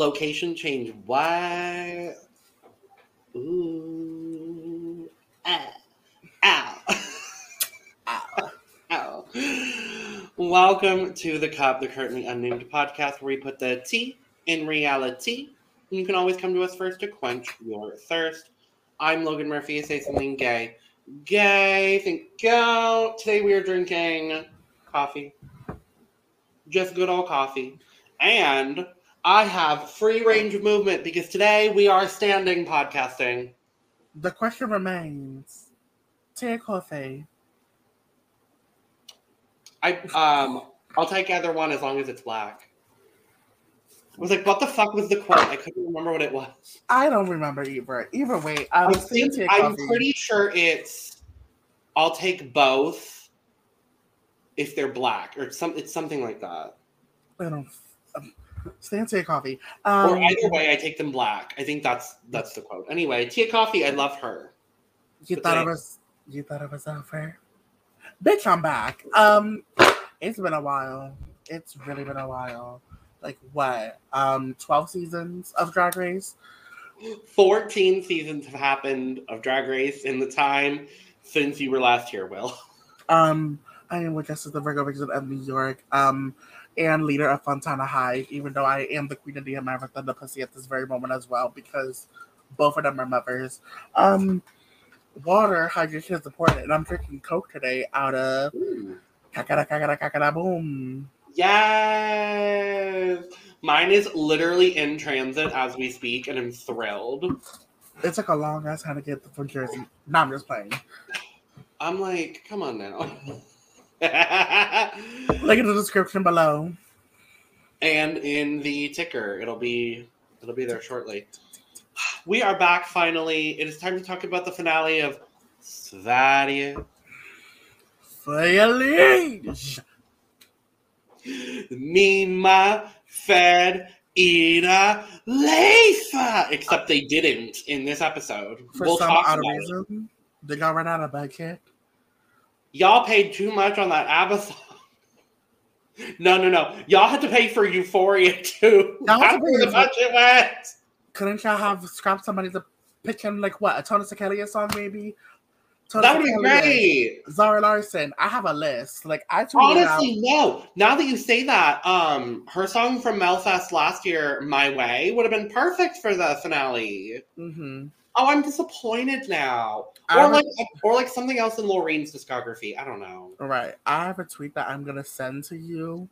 Location change. Why? Ooh. Ah. Ow. Ow. Ow. Welcome to The Cup, the currently unnamed podcast where we put the tea in reality. You can always come to us first to quench your thirst. I'm Logan Murphy. Say something gay. Gay. Think go. Today we are drinking coffee. Just good old coffee. And I have free range of movement because today we are standing podcasting. The question remains, tea or coffee? I'll take either one as long as it's black. I was like, what the fuck was the quote? I couldn't remember what it was. I don't remember either. Either way, I'm pretty sure it's I'll take both if they're black or it's something like that. I don't. Stand tea or coffee. Or either way, I take them black. I think that's the quote. Anyway, tea or coffee, I love her. You thought I was over? Bitch, I'm back. It's been a while. It's really been a while. Like what? 12 seasons of Drag Race? 14 seasons have happened of Drag Race in the time since you were last here, Will. I am with Justice the Virgo Vision of New York. And leader of Fontana High, even though I am the queen of the Admira Thunderpussy at this very moment as well, because both of them are mothers. Water, hydration is important, and I'm drinking Coke today out of Kakada Kakada Kakada Boom. Yes! Mine is literally in transit as we speak, and I'm thrilled. It took a long ass time to get from Jersey. No, I'm just playing. I'm like, come on now. Look at the description below, and in the ticker, it'll be there shortly. We are back finally. It is time to talk about the finale of Sverige. Finally, Mima fed Ida Leifa. Except they didn't in this episode. For we'll some odd reason, they got run out of bucket. Y'all paid too much on that ABBA song. No. Y'all had to pay for Euphoria, too. That's where the budget went. Couldn't y'all have scrapped somebody to pitch in, like, what? A Tony Sakalia song, maybe? That would be great. Zara Larsson. I have a list. Like, I honestly, no. Now that you say that, her song from Melfest last year, My Way, would have been perfect for the finale. Mm-hmm. Oh, I'm disappointed now. Or like something else in Loreen's discography. I don't know. Right. I have a tweet that I'm gonna send to you.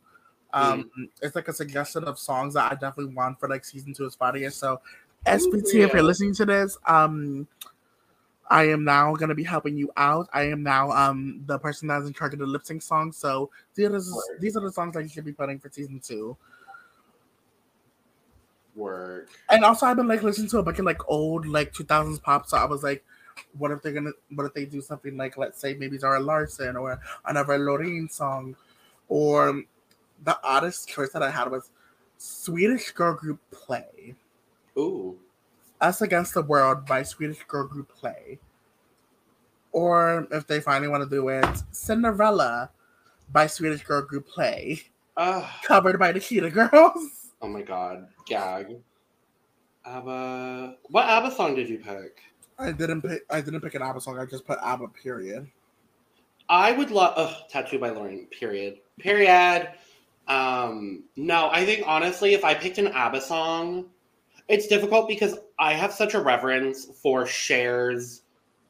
It's like a suggestion of songs that I definitely want for like season 2 of Spotify. So SPT, if you're listening to this, I am now gonna be helping you out. I am now the person that's in charge of the lip sync songs. So these are the songs that you should be putting for season 2. Work. And also I've been like listening to a bunch of like old like 2000s pop, so I was like, what if they do something like, let's say maybe Zara Larsson or another Loreen song. Or the oddest choice that I had was Swedish girl group Play. Ooh. Us Against the World by Swedish girl group Play. Or if they finally want to do it, Cinderella by Swedish girl group Play. Covered by the Cheetah Girls. Oh my god, gag. ABBA. What ABBA song did you pick? I didn't pick an ABBA song. I just put ABBA, period. I would love Tattoo by Loreen, period. Period. No, I think honestly, if I picked an ABBA song, it's difficult because I have such a reverence for Cher's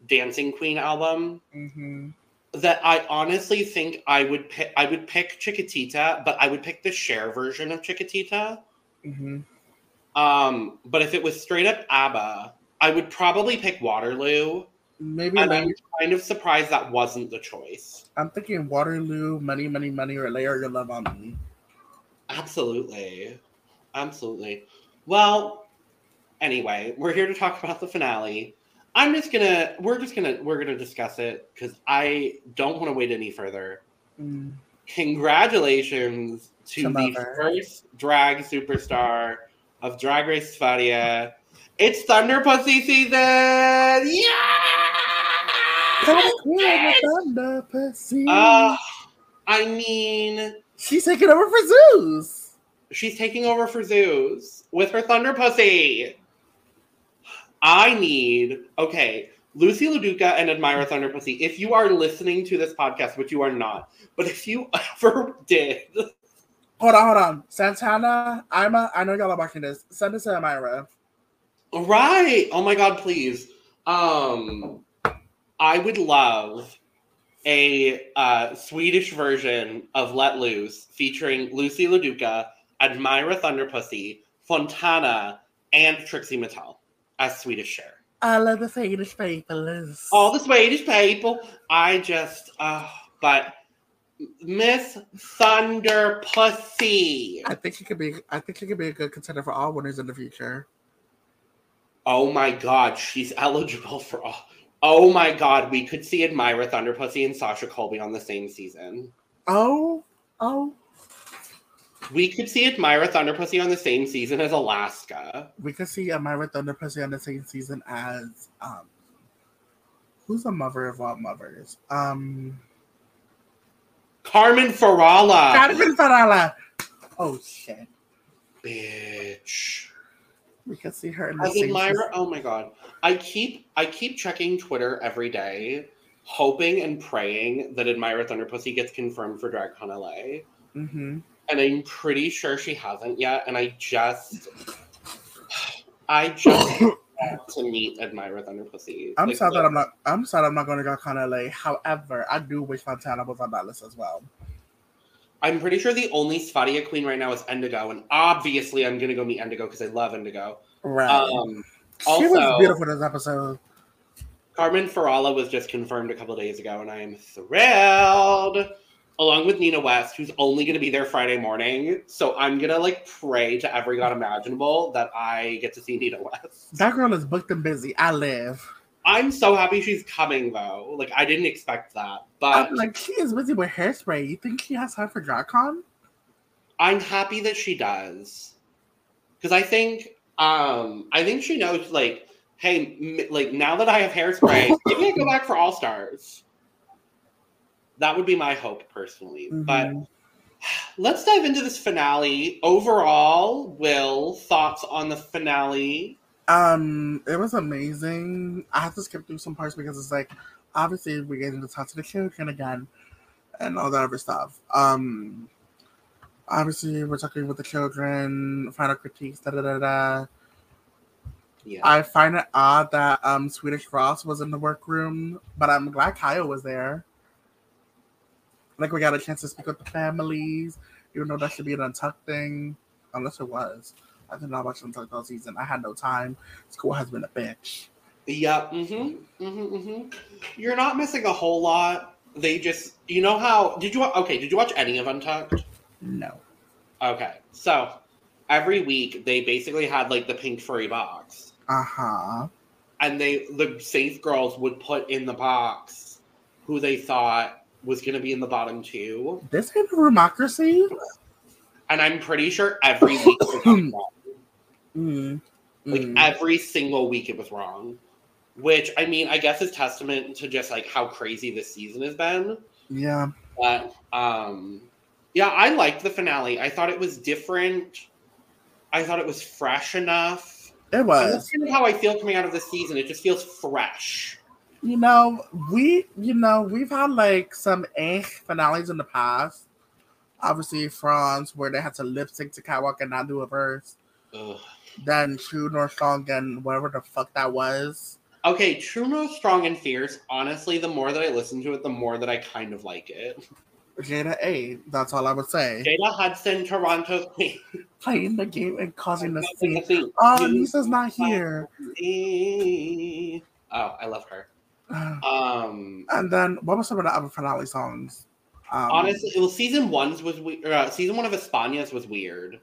Dancing Queen album. Mm-hmm. That I honestly think I would pick Chiquitita, but I would pick the Cher version of Chiquitita. Mm-hmm. But if it was straight up ABBA, I would probably pick Waterloo. Maybe. I'm kind of surprised that wasn't the choice. I'm thinking Waterloo, Money, Money, Money, or Layer Your Love on Me. Absolutely. Well, anyway, we're here to talk about the finale. We're gonna discuss it because I don't want to wait any further. Mm. Congratulations to the first drag superstar of Drag Race España. It's Thunderpussy season! Yes! Thunderpussy. I mean, she's taking over for Zeus. She's taking over for Zeus with her Thunderpussy. I need, okay, Lucy Leduca and Admira Thunderpussy, if you are listening to this podcast, which you are not, but if you ever did. Hold on. Santana, Ima, I know y'all are watching this. Send it to Admira. Right. Oh my God, please. I would love a Swedish version of Let Loose featuring Lucy Leduca, Admira Thunderpussy, Fontana, and Trixie Mattel as Swedish Cher. I love the Swedish people. All the Swedish people. I just, but Miss Thunderpussy. I think she could be a good contender for all winners in the future. Oh my God, she's eligible for all. Oh my God, we could see Admira Thunderpussy and Sasha Colby on the same season. Oh. We could see Admira Thunderpussy on the same season as Alaska. We could see Admira Thunderpussy on the same season as who's a mother of all mothers? Carmen Faralla. Oh shit, bitch. We could see her in the same season. Oh my God, I keep checking Twitter every day, hoping and praying that Admira Thunderpussy gets confirmed for DragCon LA. Mm-hmm. And I'm pretty sure she hasn't yet. And I just want to meet Admira Thunderpussy. I'm sad I'm not going to go to LA. However, I do wish Fontana was on that list as well. I'm pretty sure the only Sverige queen right now is Endigo, and obviously I'm going to go meet Endigo because I love Endigo. Right. Also, she was beautiful this episode. Carmen Faralla was just confirmed a couple of days ago, and I am thrilled. Along with Nina West, who's only going to be there Friday morning. So I'm going to, pray to every god imaginable that I get to see Nina West. That girl is booked and busy. I live. I'm so happy she's coming, though. I didn't expect that. But she is busy with Hairspray. You think she has time for DragCon? I'm happy that she does. Because I think she knows, hey, now that I have Hairspray, maybe I go back for All Stars. That would be my hope, personally. Mm-hmm. But let's dive into this finale. Overall, Will, thoughts on the finale? It was amazing. I have to skip through some parts because it's obviously we're getting to talk to the children again and all that other stuff. Obviously, we're talking with the children, final critiques, da-da-da-da. Yeah. I find it odd that Swedish Ross was in the workroom, but I'm glad Kayo was there. We got a chance to speak with the families, even though that should be an Untucked thing. Unless it was. I did not watch Untucked all season. I had no time. School has been a bitch. Yeah. Mm-hmm. Mm-hmm. Mm-hmm. You're not missing a whole lot. They just... You know how... Did you watch any of Untucked? No. Okay. So, every week, they basically had, the pink furry box. Uh-huh. And the safe girls would put in the box who they thought was going to be in the bottom two. This kind of democracy? And I'm pretty sure every week it was wrong. Every single week it was wrong. Which, I guess is testament to just, how crazy this season has been. Yeah. But, yeah, I liked the finale. I thought it was different. I thought it was fresh enough. It was. And that's kind of how I feel coming out of this season. It just feels fresh. We've had some finales in the past. Obviously, France, where they had to lip sync to Catwalk and not do a verse. Ugh. Then True North Strong and whatever the fuck that was. Okay, True North Strong and Fierce. Honestly, the more that I listen to it, the more that I kind of like it. Jada A. That's all I would say. Jada Hudson, Toronto queen. Playing the game and causing the scene. Oh, Lisa's not here. Oh, I love her. And then what was some of the other finale songs? Honestly, season one of España's was weird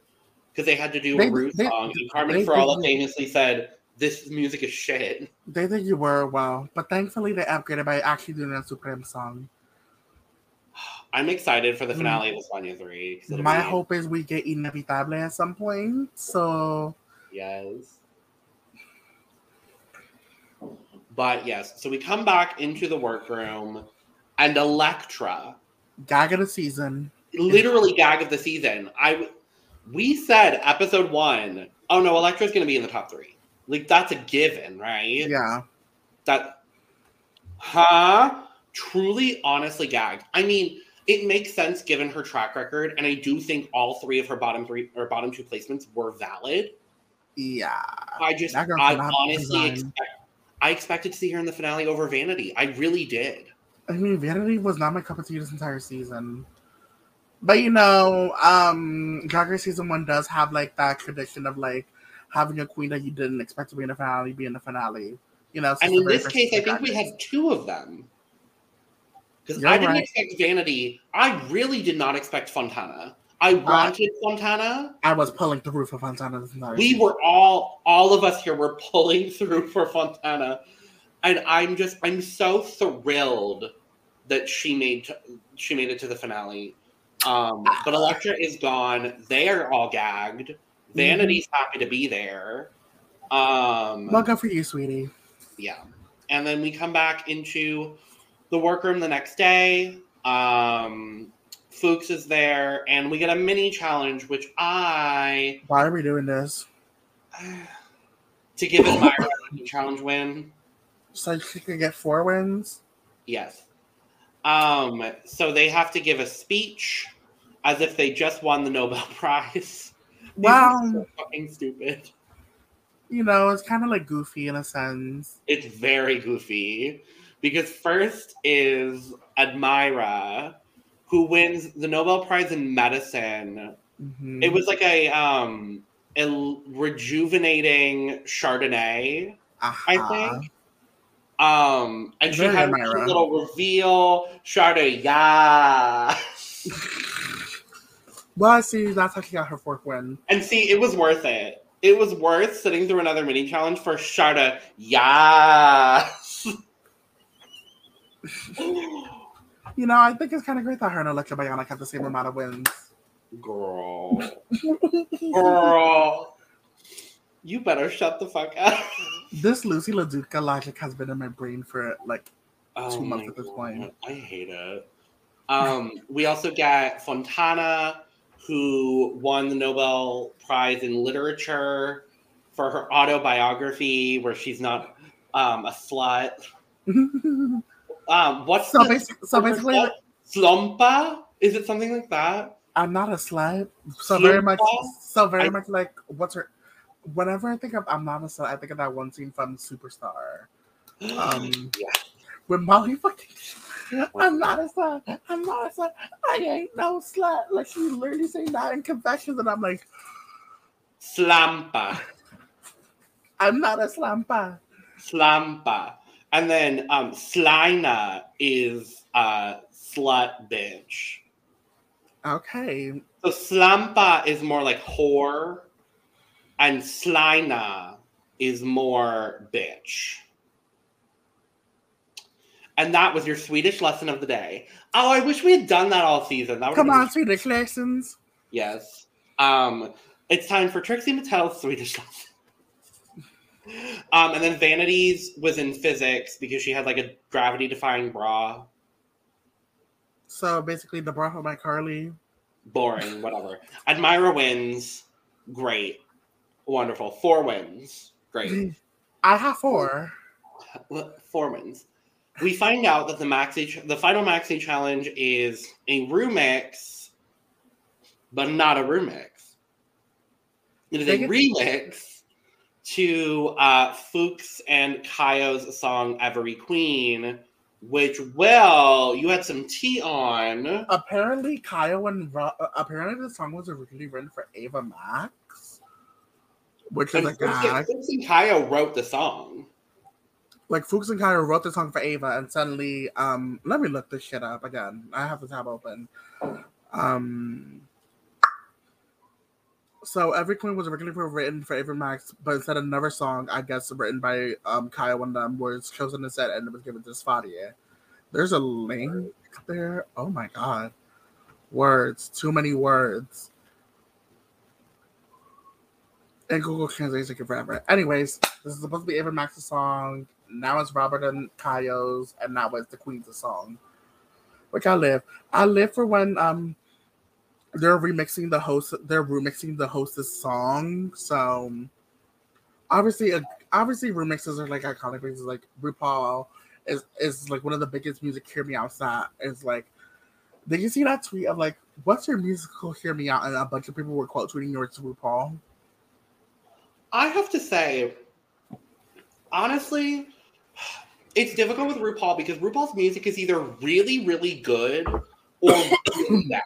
because they had to do a Ru song. And Carmen Faralla famously said, "This music is shit." They think you were well, but thankfully they upgraded by actually doing a Supreme song. I'm excited for the finale of España 3. My hope is we get Inevitable at some point. So yes. But yes, so we come back into the workroom and Elektra. Gag of the season. Literally gag of the season. I We said episode one, oh no, Elektra's going to be in the top three. Like, that's a given, right? Yeah. That, huh? Truly, honestly gagged. I mean, it makes sense given her track record, and I do think all three of her bottom two placements were valid. Yeah. I expected to see her in the finale over Vanity. I really did. I mean, Vanity was not my cup of tea this entire season. But, you know, Drag Race Season 1 does have, like, that tradition of, like, having a queen that you didn't expect to be in the finale be in the finale. You know, and in this case, I think we have two of them. Because I didn't expect Vanity. I really did not expect Fontana. I wanted Fontana. I was pulling through for Fontana this entire season. We were all of us here were pulling through for Fontana. And I'm so thrilled that she made it to the finale. But Elektra is gone. They are all gagged. Vanity's happy to be there. Well, good for you, sweetie. Yeah. And then we come back into the workroom the next day. Fuchs is there. And we get a mini challenge, which I... Why are we doing this? To give Admira a mini challenge win. So she could get 4 wins? Yes. So they have to give a speech as if they just won the Nobel Prize. Wow. So fucking stupid. You know, it's kind of like goofy in a sense. It's very goofy. Because first is Admira, who wins the Nobel Prize in medicine. Mm-hmm. It was like a rejuvenating Chardonnay, I think. And she had a little reveal. Sharda, yeah. Well, see, that's how she got her 4th win. And see, it was worth it. It was worth sitting through another mini challenge for Sharda, yeah. You know, I think it's kind of great that her and Elektra Bionic have the same amount of wins. Girl. You better shut the fuck up. This Lucy Leduca logic has been in my brain for like 2 months at this point. I hate it. We also got Fontana, who won the Nobel Prize in Literature for her autobiography, where she's not a slut. What's so basically slumpa? Is it something like that? I'm not a slut. So slumpa? very much like what's her. Whenever I think of I'm not a slut, I think of that one scene from Superstar. Yeah. When Molly fucking, I'm not a slut. I'm not a slut. I ain't no slut. Like, she literally saying that in Confessions, and I'm like, slampa. I'm not a slampa. Slampa. And then Slina is slut bitch. Okay. So slampa is more like whore. And Slina is more bitch. And that was your Swedish lesson of the day. Oh, I wish we had done that all season. Come on, Swedish lessons. Yes. It's time for Trixie Mattel's Swedish lesson. And then Vanity's was in physics because she had like a gravity-defying bra. So basically the bra by Carly. Boring, whatever. Admira wins. Great. Wonderful. 4 wins. Great. I have 4. 4 wins. We find out that the final maxi challenge is a room mix, but not a room mix. It is a remix to Fuchs and Kayo's song Every Queen, which, well, you had some tea on. Apparently, Kayo and apparently the song was originally written for Ava Max. Which is like Fuchs and Kayo wrote the song. Like, Fuchs and Kayo wrote the song for Ava, and suddenly, let me look this shit up again. I have the tab open. So Every Queen was originally written for Ava Max, but instead another song, I guess, written by Kayo and them was chosen instead, and it was given to Sverige. There's a link there. Oh my god, words. Too many words. And Google Translates like forever. Anyways, this is supposed to be Ava Max's song. Now it's Robert and Kayo's, and now it's the Queen's song. Which I live. I live for when They're remixing the hostess song. So obviously remixes are like iconic things. Like RuPaul is like one of the biggest music Hear Me Outs that is like. Did you see that tweet of like, what's your musical Hear Me Out? And a bunch of people were quote tweeting yours to RuPaul. I have to say, honestly, it's difficult with RuPaul because RuPaul's music is either really, really good or really bad.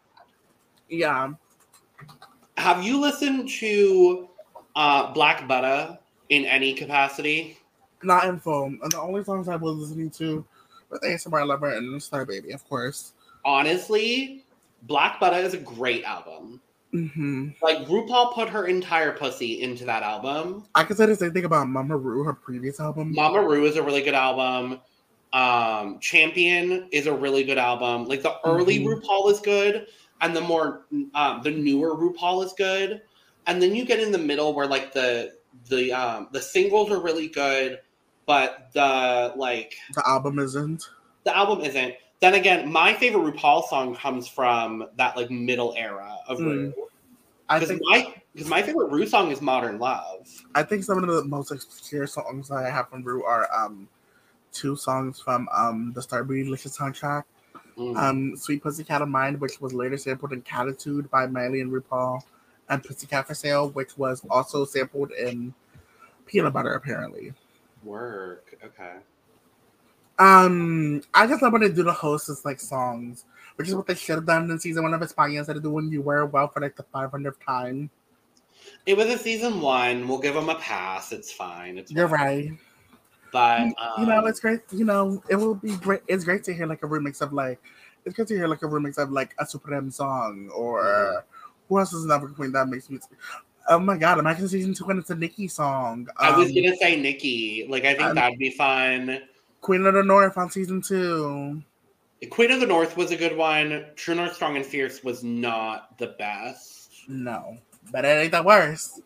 Yeah. Have you listened to Black Butta in any capacity? Not in full. And the only songs I was listening to were ASMR Lover and Star Baby, of course. Honestly, Black Butta is a great album. Mm-hmm. Like, RuPaul put her entire pussy into that album. I could say the same thing about Mama Ru, her previous album. Mama Ru is a really good album. Champion is a really good album. Like, the early RuPaul is good, and the more, the newer RuPaul is good. And then you get in the middle where, like, the singles are really good, but the album isn't. The album isn't. Then again, my favorite RuPaul song comes from that like middle era of Ru. Because my favorite Ru song is Modern Love. I think some of the most obscure songs that I have from Ru are two songs from the Star Baby-licious soundtrack. Mm. Sweet Pussycat of Mine, which was later sampled in Catitude by Miley and RuPaul, and Pussycat for Sale, which was also sampled in Peanut Butter, apparently. Work. Okay. I just love when they do the hostess like songs, which is what they should have done in season 1 of España instead of doing You Wear Well for like the 500th time. It was a season 1. We'll give them a pass. It's fine. You're right. But you know, it's great. You know, it will be great. It's great to hear like a remix of like. It's great to hear like a remix of like a Supreme song or who else is another queen that makes music. Oh my god! I'm actually season 2 and it's a Nikki song. I was gonna say Nikki. Like I think that'd be fun. Queen of the North on season 2. Queen of the North was a good one. True North Strong and Fierce was not the best. No, but it ain't the worst.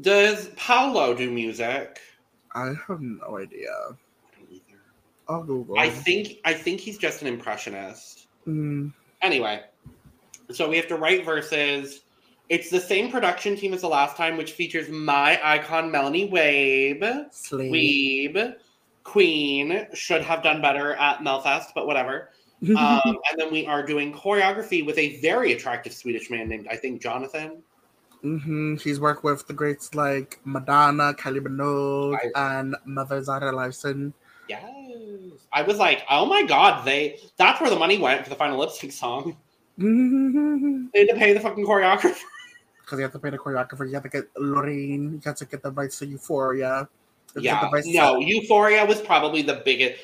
Does Paolo do music? I have no idea. I don't either. I'll Google. I think he's just an impressionist. Mm. Anyway, so we have to write verses. It's the same production team as the last time, which features my icon, Melanie Weeb, Queen, should have done better at Melfest, but whatever. And then we are doing choreography with a very attractive Swedish man named, I think, Jonathan. Mm-hmm. She's worked with the greats like Madonna, Kylie Minogue, and Mother Zara Larsson. Yes. I was like, oh my god, that's where the money went for the final lip sync song. They had to pay the fucking choreographer. Because you have to pay the choreographer, you have to get Loreen, you have to get the rights to Euphoria. Euphoria was probably the biggest.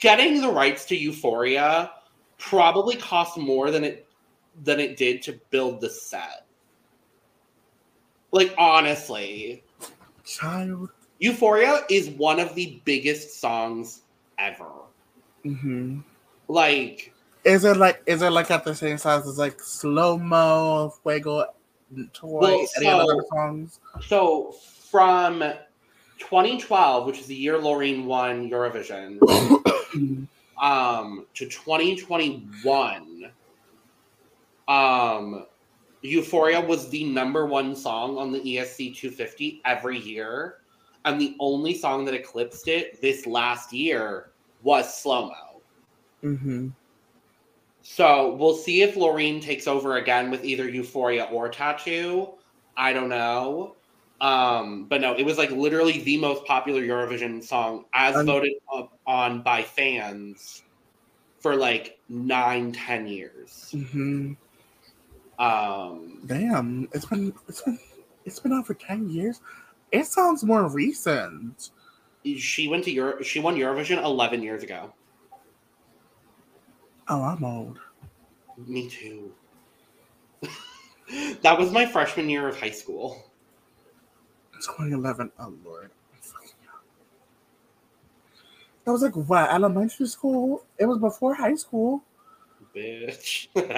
Getting the rights to Euphoria probably cost more than it did to build the set. Like, honestly. Child. Euphoria is one of the biggest songs ever. Mm-hmm. Like... Is it like at the same size as like Slow Mo, Fuego, Toy, any other songs? So from 2012, which is the year Loreen won Eurovision, to 2021, Euphoria was the number 1 song on the ESC 250 every year, and the only song that eclipsed it this last year was Slow Mo. Mm-hmm. So we'll see if Loreen takes over again with either Euphoria or Tattoo. I don't know. But no, it was like literally the most popular Eurovision song as voted up on by fans for like 9-10 years. Mm-hmm. Damn, it's been out for 10 years. It sounds more recent. She won Eurovision 11 years ago. Oh, I'm old. Me too. That was my freshman year of high school. 2011. Oh, Lord. I'm fucking young. That was like, what? Elementary school? It was before high school. Bitch. Like,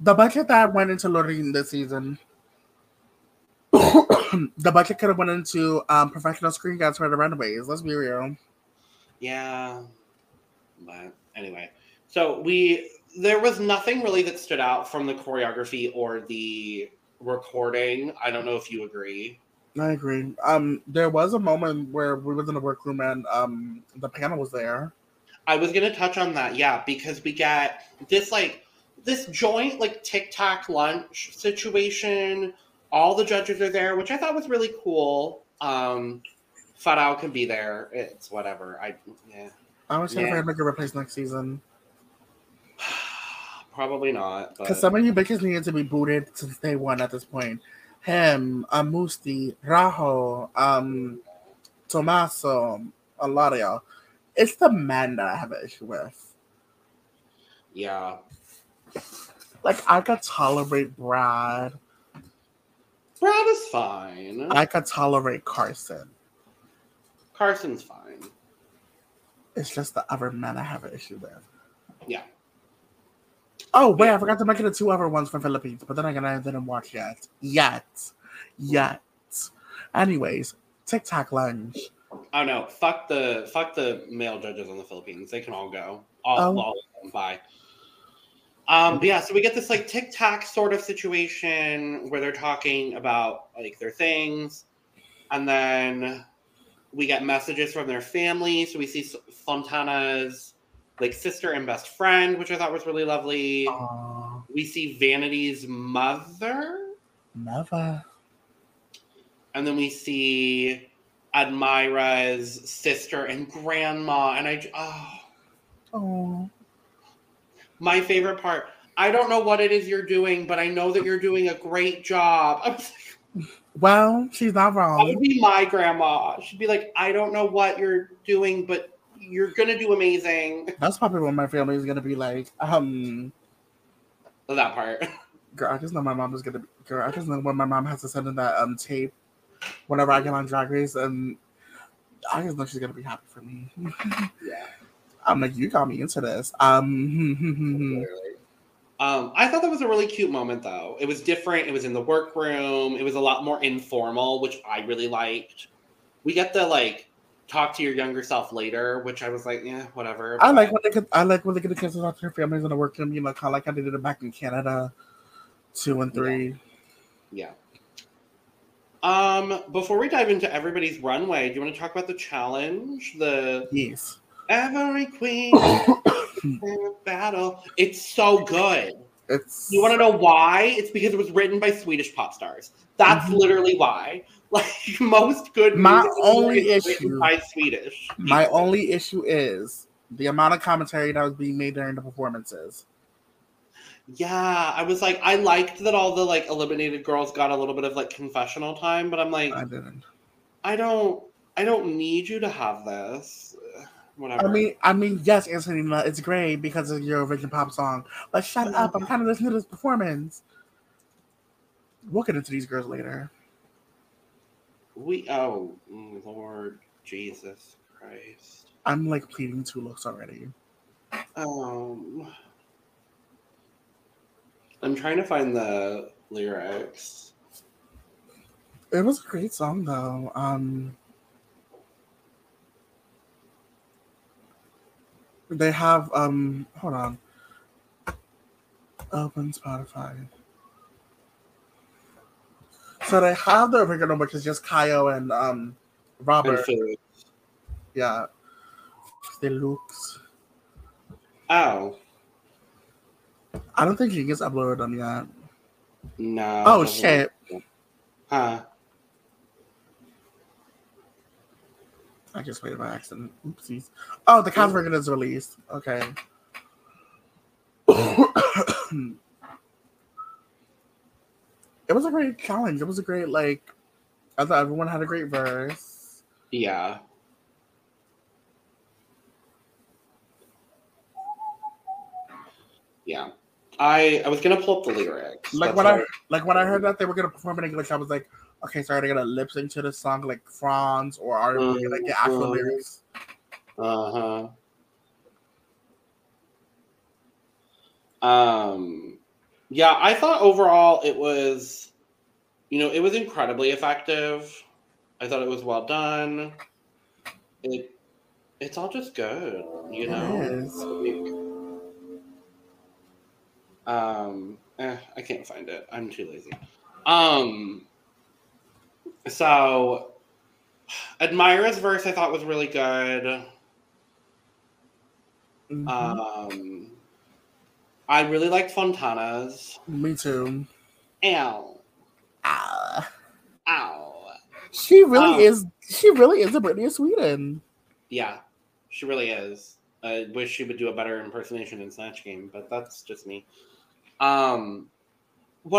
the budget that went into Loreen this season, the budget could have went into professional screen guys for the runaways. Let's be real. Yeah. But anyway, So there was nothing really that stood out from the choreography or the recording. I don't know if you agree. I agree. There was a moment where we was in the workroom and the panel was there. I was going to touch on that, yeah, because we get this joint, tic-tac lunch situation. All the judges are there, which I thought was really cool. Farao can be there. It's whatever. I was trying to make a replace next season. Probably not. Because some of you bitches needed to be booted since day one at this point. Him, Amusti, Rajo, Tommaso, a lot of y'all. It's the men that I have an issue with. Yeah. I could tolerate Brad. Brad is fine. I could tolerate Carson. Carson's fine. It's just the other men I have an issue with. Yeah. Oh, wait, I forgot to mention the two other ones from Philippines, but then again, I didn't watch yet. Yet. Anyways, TikTok lunch. Oh, no. Fuck the male judges on the Philippines. They can all go. All of them. Bye. But yeah, so we get this, TikTok sort of situation where they're talking about, their things. And then we get messages from their family. So we see Fontana's, sister and best friend, which I thought was really lovely. Aww. We see Vanity's mother. And then we see Admira's sister and grandma. And my favorite part. I don't know what it is you're doing, but I know that you're doing a great job. Well, she's not wrong. That would be my grandma. She'd be like, I don't know what you're doing, but you're going to do amazing. That's probably what my family is going to be like. That part. Girl, I just know when my mom has to send in that tape whenever I get on Drag Race, and I just know she's going to be happy for me. Yeah. I'm like, you got me into this. I thought that was a really cute moment, though. It was different. It was in the workroom. It was a lot more informal, which I really liked. We get the, talk to your younger self later, which I was like, yeah, whatever. But I like when they get the kids to talk to their families in the workroom, kind of like I did it back in Canada, 2 and 3. Yeah. Before we dive into everybody's runway, do you want to talk about the challenge? Yes. Every queen in battle. It's so good. You want to know why? It's because it was written by Swedish pop stars. That's literally why. Most good music My only issue is the amount of commentary that was being made during the performances. Yeah, I was I liked that all the eliminated girls got a little bit of confessional time, but I'm I didn't. I don't need you to have this. Whatever. I mean, yes, Antonina, it's great because of your Eurovision pop song, but shut up! I'm kind of listening to this performance. We'll get into these girls later. Oh, Lord Jesus Christ. I'm pleading two looks already. I'm trying to find the lyrics. It was a great song, though. They have, hold on. Open Spotify. So they have the original, which is just Kayo and Robert. And yeah. They looks. Oh. I don't think he gets uploaded them yet. No. Oh, shit. Huh. I just waited by accident. Oopsies. Oh, the cast version is released. Okay. It was a great challenge. It was a great, I thought everyone had a great verse. Yeah. Yeah. I was going to pull up the lyrics. When I heard that they were going to perform in English, I was like, okay, so are they going to lip sync to this song like Franz, or are they going to get actual lyrics? Uh-huh. Yeah, I thought overall it was, it was incredibly effective. I thought it was well done. It's all just good, It is. I can't find it. I'm too lazy. So Admira's verse I thought was really good. Mm-hmm. I really liked Fontana's. Me too. Ow. Ow. Ow. She really is a Britney of Sweden. Yeah, she really is. I wish she would do a better impersonation in Snatch Game, but that's just me. What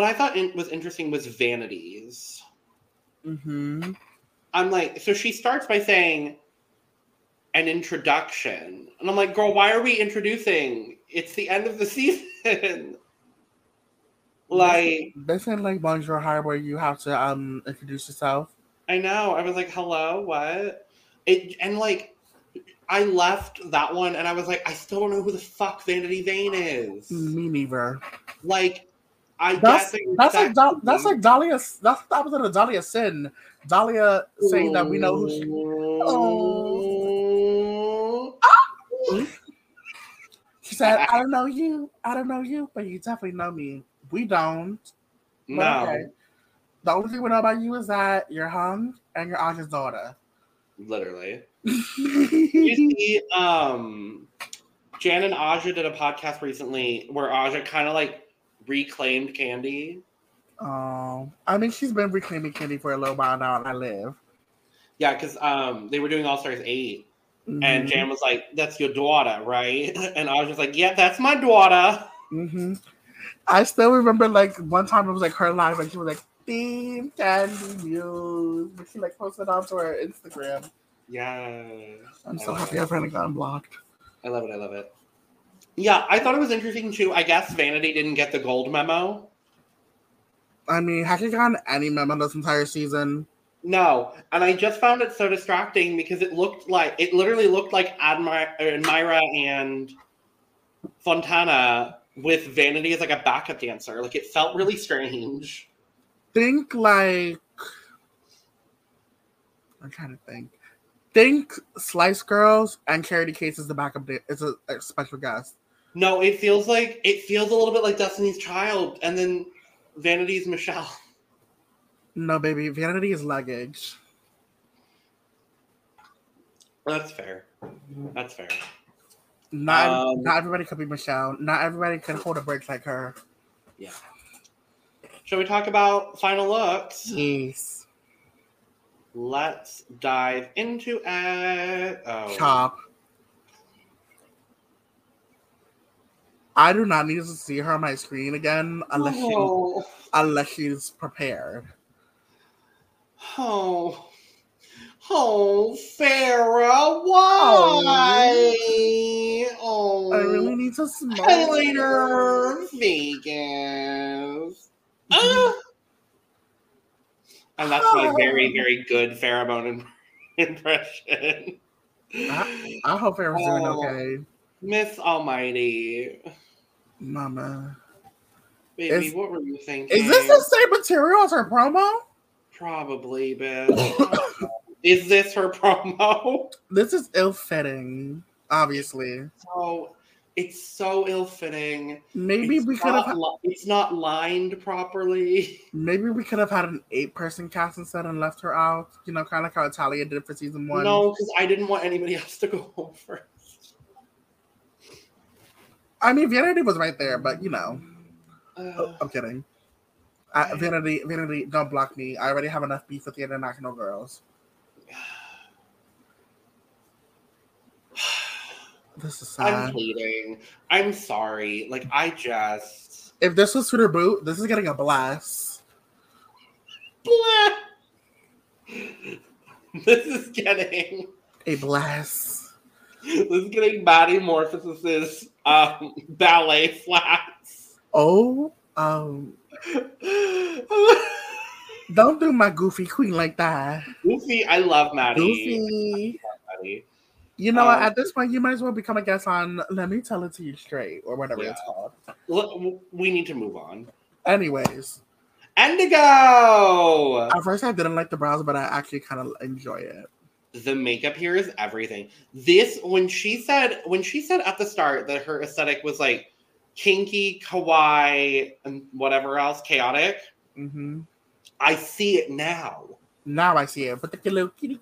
I thought was interesting was Vanity's. Mm-hmm. I'm like, so she starts by saying an introduction. And I'm like, girl, why are we introducing? It's the end of the season. Like... They said, like, Bonjour, Hi, where you have to introduce yourself. I know. I was like, hello, what? I left that one, and I was like, I still don't know who the fuck Vanity Vane is. Me neither. Like, that's the opposite of Dahlia Sin. Dahlia saying that we know who she is. She said, I don't know you, but you definitely know me. We don't. No. Okay. The only thing we know about you is that you're hung and you're Aja's daughter. Literally. You see, Jan and Aja did a podcast recently where Aja kind of like reclaimed Candy. Oh, I mean, she's been reclaiming Candy for a little while now, and I live. Yeah, because they were doing All Stars 8, mm-hmm. and Jan was like, "That's your daughter, right?" And Aja was like, "Yeah, that's my daughter." Mm-hmm. I still remember, like, one time it was like her live, and she was like, "Theme Candy News," but she like posted onto her Instagram. Yeah, I'm so happy I finally got unblocked. I love it. I love it. Yeah, I thought it was interesting too. I guess Vanity didn't get the gold memo. I mean, has she gotten any memo this entire season? No, and I just found it so distracting because it literally looked like Admira and Fontana with Vanity as like a backup dancer. Like, it felt really strange. Think Slice Girls and Charity Case is the backup. It's a special guest. No, it feels a little bit like Destiny's Child, and then Vanity's Michelle. No, baby, Vanity is luggage. That's fair. Not everybody could be Michelle. Not everybody can hold a break like her. Yeah. Shall we talk about final looks? Yes. Let's dive into it. Oh. Chop. I do not need to see her on my screen again unless she's prepared. Oh, Farrah, why? Oh, I really need to smoke. Later, Vegas. And that's my very, very good pheromone impression. I hope Farrah's doing okay. Miss Almighty. Mama. Baby, what were you thinking? Is this the same material as her promo? Probably, bitch. Is this her promo? This is ill-fitting, obviously. So, it's so ill-fitting. It's not lined properly. Maybe we could have had an 8-person cast instead and left her out. You know, kind of like how Italia did for season 1. No, because I didn't want anybody else to go home first. I mean, Vanity was right there, but you know. I'm kidding. Vanity, don't block me. I already have enough beef with the international girls. This is sad. I'm pleading. I'm sorry. Like, I just... If this was Twitter Boot, this is getting a blast. This is getting... A blast. This is getting body morphosis, ballet flats. Don't do my goofy queen like that. Goofy, I love Maddie. Goofy. I love Maddie. You know what? At this point, you might as well become a guest on Let Me Tell It To You Straight, or whatever it's called. Look, we need to move on. Anyways. Endigo! At first, I didn't like the brows, but I actually kind of enjoy it. The makeup here is everything. When she said at the start that her aesthetic was like, kinky, kawaii, and whatever else, chaotic. Mm-hmm. I see it now. Now I see it. But the kitty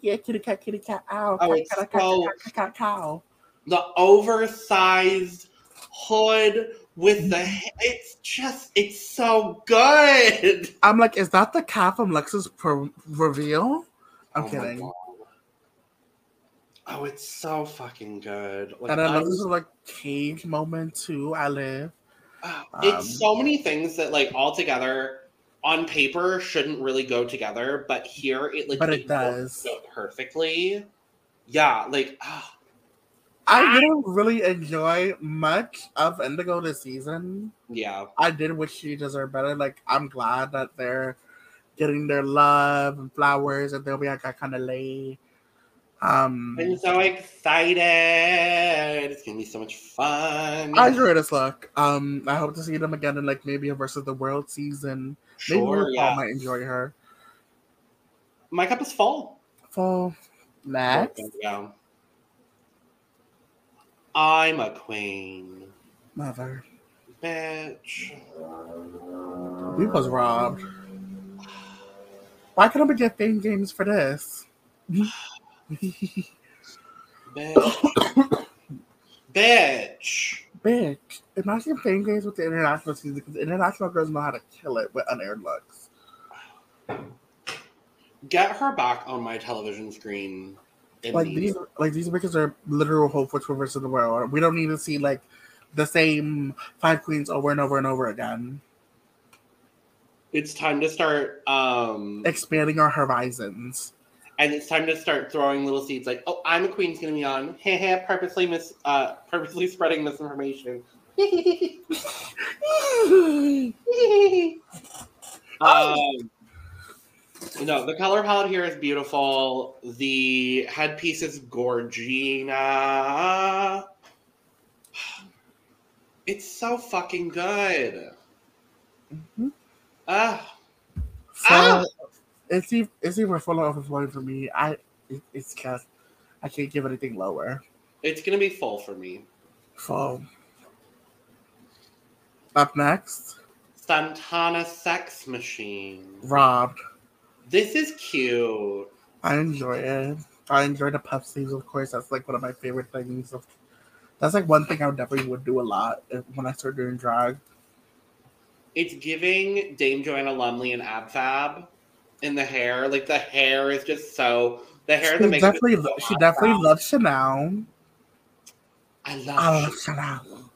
cat, ow. Oh, it's so... The oversized hood with the... It's just... It's so good. I'm like, is that the cat from Lex's reveal? I'm kidding. Oh, it's so fucking good. Like, and I love this like cave moment too. I live. It's so many things that like all together on paper shouldn't really go together, but here it like it does so perfectly. Yeah, like I didn't really enjoy much of Endigo this season. Yeah, I did wish she deserved better. Like I'm glad that they're getting their love and flowers, and then we got kind of late. I'm so excited. It's gonna be so much fun. I enjoyed this look. I hope to see them again in like maybe a versus the world season. Sure, maybe RuPaul might enjoy her. My cup is full. Full. Next. Yeah. I'm a queen. Mother. Bitch. We was robbed. Why couldn't we get Fame Games for this? Bitch. Imagine Fame Games with the international season, because international girls know how to kill it with unaired looks. Get her back on my television screen. These bitches are literal hope for Twivers of the world. We don't need to see like the same five queens over and over and over again. It's time to start expanding our horizons. And it's time to start throwing little seeds like, oh, I'm a queen's going to be on. Purposely spreading misinformation. No, the color palette here is beautiful. The headpiece is gorgina. It's so fucking good. Mm-hmm. It's even full of overflowing for me. It's just I can't give anything lower. It's gonna be full for me. Full. Up next, Santana Sex Machine. Robbed. This is cute. I enjoy it. I enjoy the puff sleeves, of course. That's like one of my favorite things. That's like one thing I definitely would do a lot when I started doing drag. It's giving Dame Joanna Lumley and Ab Fab. In the hair, like the hair is just so the hair. That makes definitely, so she definitely loves Chanel. I love Chanel.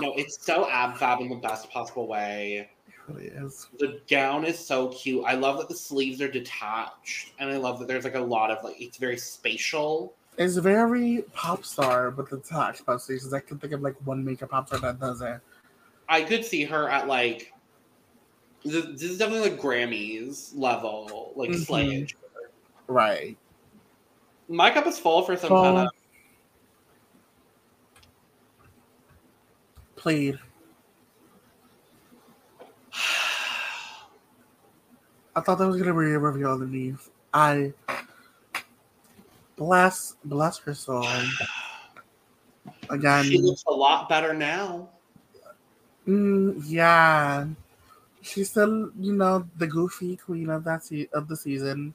No, it's so Ab Fab in the best possible way. It really is. The gown is so cute. I love that the sleeves are detached, and I love that there's like a lot of like it's very spatial. It's very pop star with the detached puff sleeves. I can think of like one makeup pop star that does it. I could see her at like. This is definitely like Grammys level, like mm-hmm. Slayage. Right. My cup is full for some kind of. Plead. I thought that was gonna be a review on the knees. I bless her soul. Again, she looks a lot better now. Yeah. She's still, you know, the goofy queen of the season,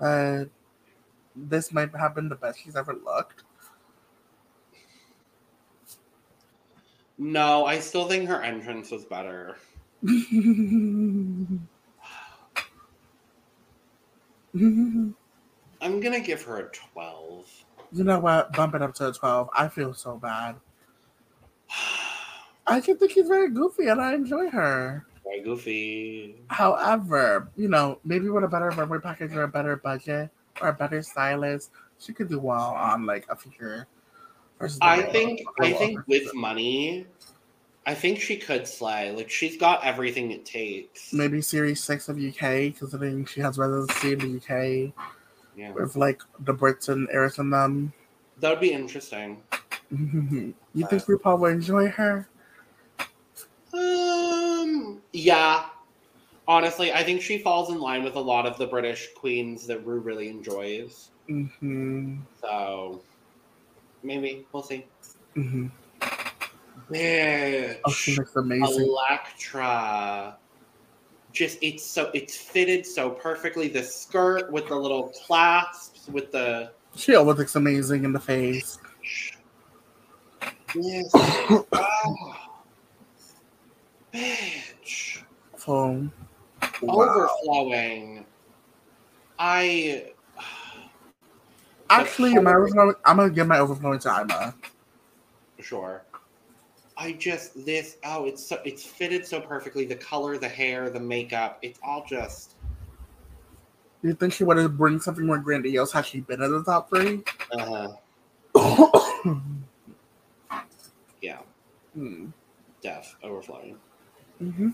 but this might have been the best she's ever looked. No, I still think her entrance was better. I'm gonna give her a 12. You know what? Bump it up to a 12. I feel so bad. I just think she's very goofy, and I enjoy her. Very goofy. However, you know, maybe with a better runway package or a better budget or a better stylist, she could do well on like a feature. I think with money, I think she could slay. Like she's got everything it takes. Maybe series 6 of UK, considering she has residency in the UK. Yeah. With like the Brits and Irish in them. That would be interesting. You think RuPaul would enjoy her? Yeah. Honestly, I think she falls in line with a lot of the British queens that Ru really enjoys. Mm-hmm. So, maybe. We'll see. Mm-hmm. Bitch. Oh, she looks amazing. Elektra. Just, it's so, it's fitted so perfectly. The skirt with the little clasps with the. She always looks amazing in the face. Yes. Oh. Bitch. Oh. Wow. Overflowing. I. Actually, my overflowing, I'm going to give my overflowing to Ima. Sure. I just, this, oh, it's so, it's fitted so perfectly. The color, the hair, the makeup, it's all just. You think she wanted to bring something more grandiose? Has she been at the top three? Uh-huh. Yeah. Hmm. Deaf, overflowing. Mm-hmm.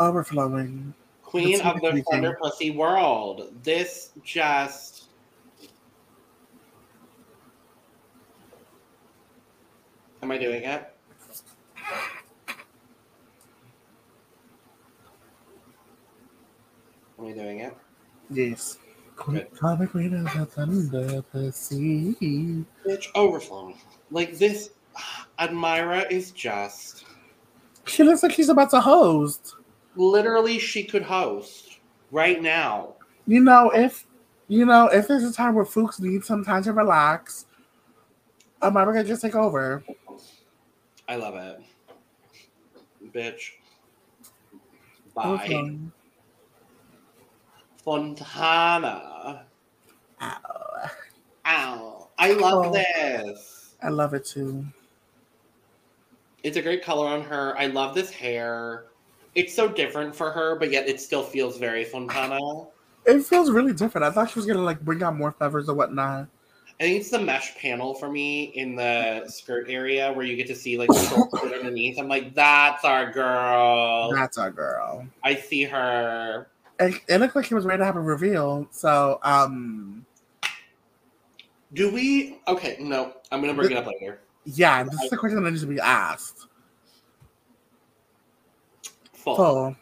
Overflowing. Queen of the Thunderpussy world. This just... Am I doing it? Am I doing it? Yes. Queen of the Thunderpussy. Bitch, overflowing. Like, this... Admira is just... She looks like she's about to host. Literally, she could host right now. If there's a time where Fuchs needs some time to relax, I'm never gonna just take over. I love it, bitch. Bye, okay. Fontana. Ow, ow! I love this. I love it too. It's a great color on her. I love this hair. It's so different for her, but yet it still feels very Fontana. It feels really different. I thought she was going to, like, bring out more feathers or whatnot. I think it's the mesh panel for me in the skirt area where you get to see, like, the shorts underneath. I'm like, that's our girl. That's our girl. I see her. It looked like she was ready to have a reveal, so, Do we... Okay, no. I'm going to bring it up later. Yeah, this is the question that needs to be asked. Full.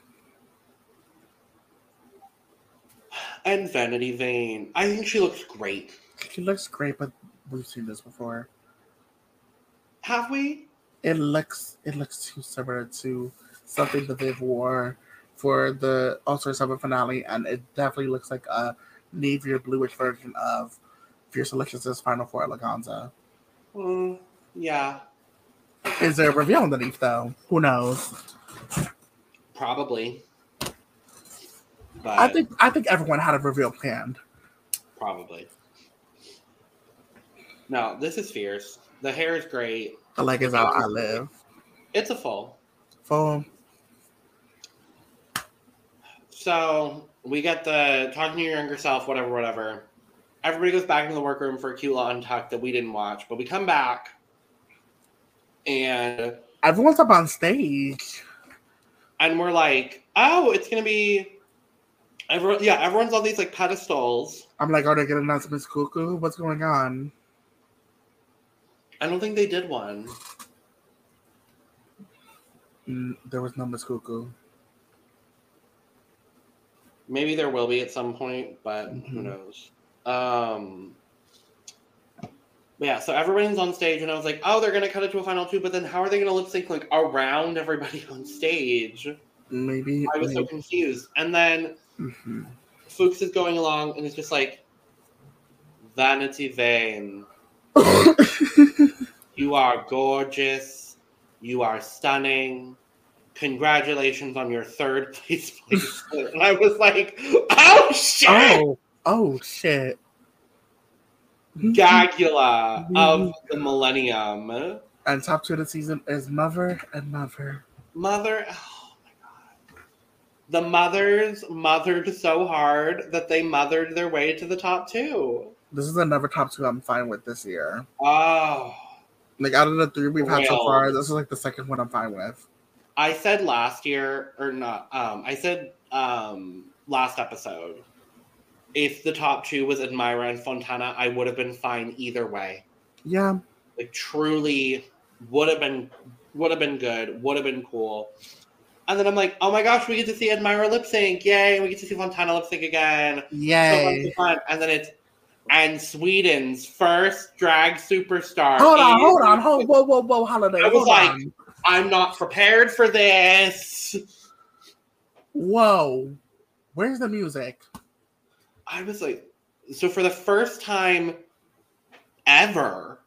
And Vanity Vane. I think she looks great. She looks great, but we've seen this before. Have we? It looks too similar to something that they've wore for the All-Star Summer finale, and it definitely looks like a navy or bluish version of Fierce Elections' Final Four Eleganza. Yeah. Is there a reveal underneath, though? Who knows? Probably. But I think everyone had a reveal planned. Probably. No, this is fierce. The hair is great. The leg is out. I live. It's a full. Full. So we got the talking to your younger self, whatever. Everybody goes back into the workroom for Qla Untucked that we didn't watch, but we come back and everyone's up on stage. And we're like, oh, it's going to be... everyone's on these, like, pedestals. I'm like, are they getting announced Miss Cuckoo? What's going on? I don't think they did one. There was no Miss Cuckoo. Maybe there will be at some point, but who knows. Yeah, so everyone's on stage, and I was like, oh, they're going to cut it to a final two, but then how are they going to lip sync, like, around everybody on stage? Maybe. I was so confused. And then Fuchs is going along, and it's just like, Vanity Vane. You are gorgeous. You are stunning. Congratulations on your third place placement. And I was like, oh, shit! Oh, shit. Gagula of the millennium. And top two of the season is Mother and Mother. Mother, oh my god. The mothers mothered so hard that they mothered their way to the top two. This is another top two I'm fine with this year. Oh. Like, out of the three we've had so far, this is like the second one I'm fine with. I said last year, or not, I said last episode. If the top two was Admira and Fontana, I would have been fine either way. Yeah. Like, truly would have been good, would have been cool. And then I'm like, oh my gosh, we get to see Admira lip sync. Yay. We get to see Fontana lip sync again. Yay. So much fun. And then it's and Sweden's first drag superstar. Hold on. Whoa, Holiday. I was like, on. I'm not prepared for this. Whoa. Where's the music? I was like, so for the first time ever,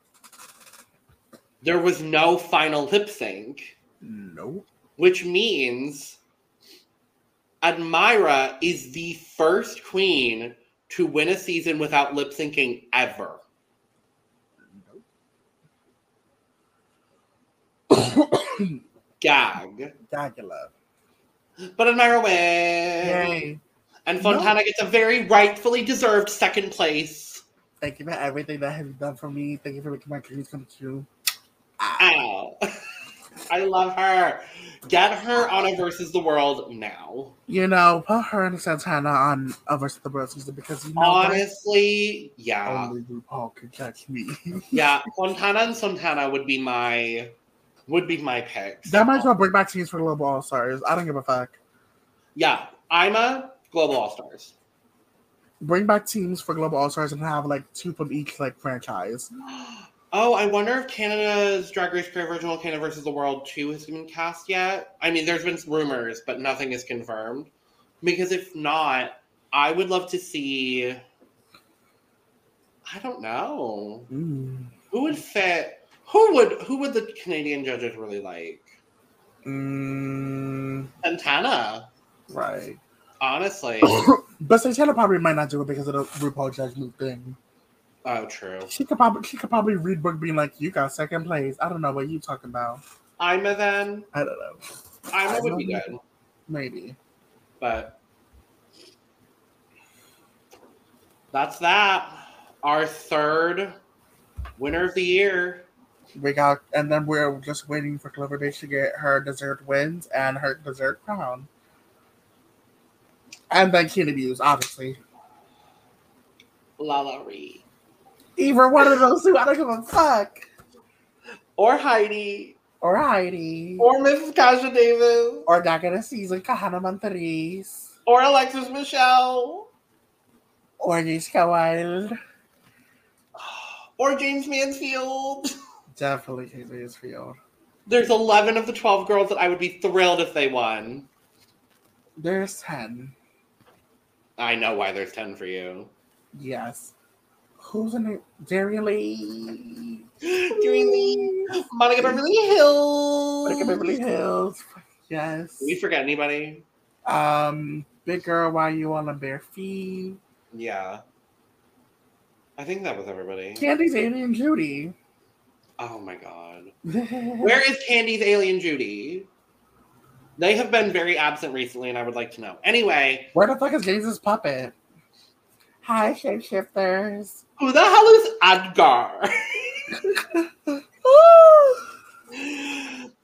there was no final lip sync. Nope. Which means Admira is the first queen to win a season without lip syncing ever. Nope. Gag. Gagula. But Admira wins. And Fontana gets a very rightfully deserved second place. Thank you for everything that have done for me. Thank you for making my dreams come true. Ow. I love her. Get her on a Versus the World now. You know, put her and Santana on a Versus the World season because, you know, honestly, yeah. Only RuPaul could catch me. Yeah, Fontana and Santana would be my picks. That might as well bring back teams for Global All-Stars. I don't give a fuck. Yeah, I'm a Global All-Stars. Bring back teams for Global All-Stars and have, like, two from each, like, franchise. Oh, I wonder if Canada's Drag Race Original Canada Versus the World 2 has been cast yet. I mean, there's been rumors, but nothing is confirmed. Because if not, I would love to see... I don't know. Mm. Who would fit... Who would the Canadian judges really like? Santana. Right. Honestly. But Santana probably might not do it because of the RuPaul judgment thing. Oh, true. She could probably read book being like, you got second place. I don't know what you talking about. Ima then? I don't know. Ima would be good. Maybe. But that's that. Our third winner of the year. And then we're just waiting for Clever Day to get her dessert wins and her dessert crown. And then King Abuse, obviously. Lala Reed. Either one of those two, I don't give a fuck. Or Heidi. Or Mrs. Kasha Davis. Or Dagana Season, Kahana Monteris. Or Alexis Michelle. Or Jessica Wilde. Or James Mansfield. Definitely James Mansfield. There's 11 of the 12 girls that I would be thrilled if they won. There's 10. I know why there's 10 for you. Yes. Who's in it? Darian Lee. Monica Beverly Hills. Yes. Did we forget anybody? Big Girl, Why You on a Bare Feet? Yeah. I think that was everybody. Candy's Alien Judy. Oh my god. Where is Candy's Alien Judy? They have been very absent recently and I would like to know. Anyway. Where the fuck is James's puppet? Hi, shapeshifters. Who the hell is Edgar?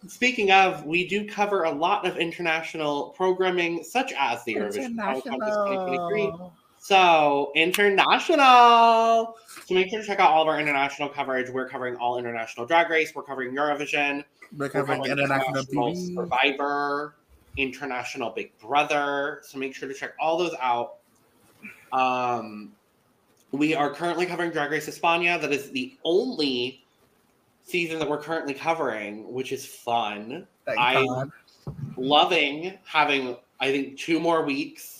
Speaking of, we do cover a lot of international programming, such as the Eurovision Song Contest 2023. So, international! So make sure to check out all of our international coverage. We're covering all international Drag Race. We're covering Eurovision. We're covering International Survivor. International Big Brother. So make sure to check all those out. We are currently covering Drag Race España. That is the only season that we're currently covering, which is fun. I'm loving having, I think, 2 more weeks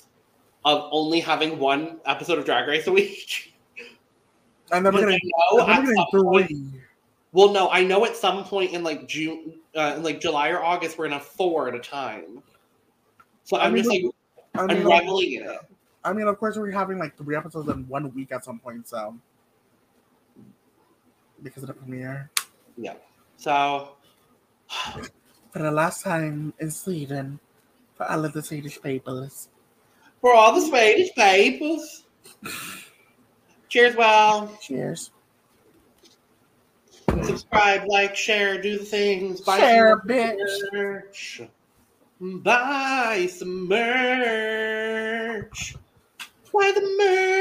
of only having 1 episode of Drag Race a week. I'm never going to do. Well, no, I know at some point in like June, in like July or August, we're going to 4 at a time. So I'm reveling in it. I mean, of course, we're having, like, 3 episodes in 1 week at some point, so. Because of the premiere. Yeah. So. For the last time in Sweden, for all of the Swedish papers. For all the Swedish papers. Cheers, well. Cheers. Subscribe, like, share, do the things. Buy share, bitch. Merch. Buy some merch. Why the merch?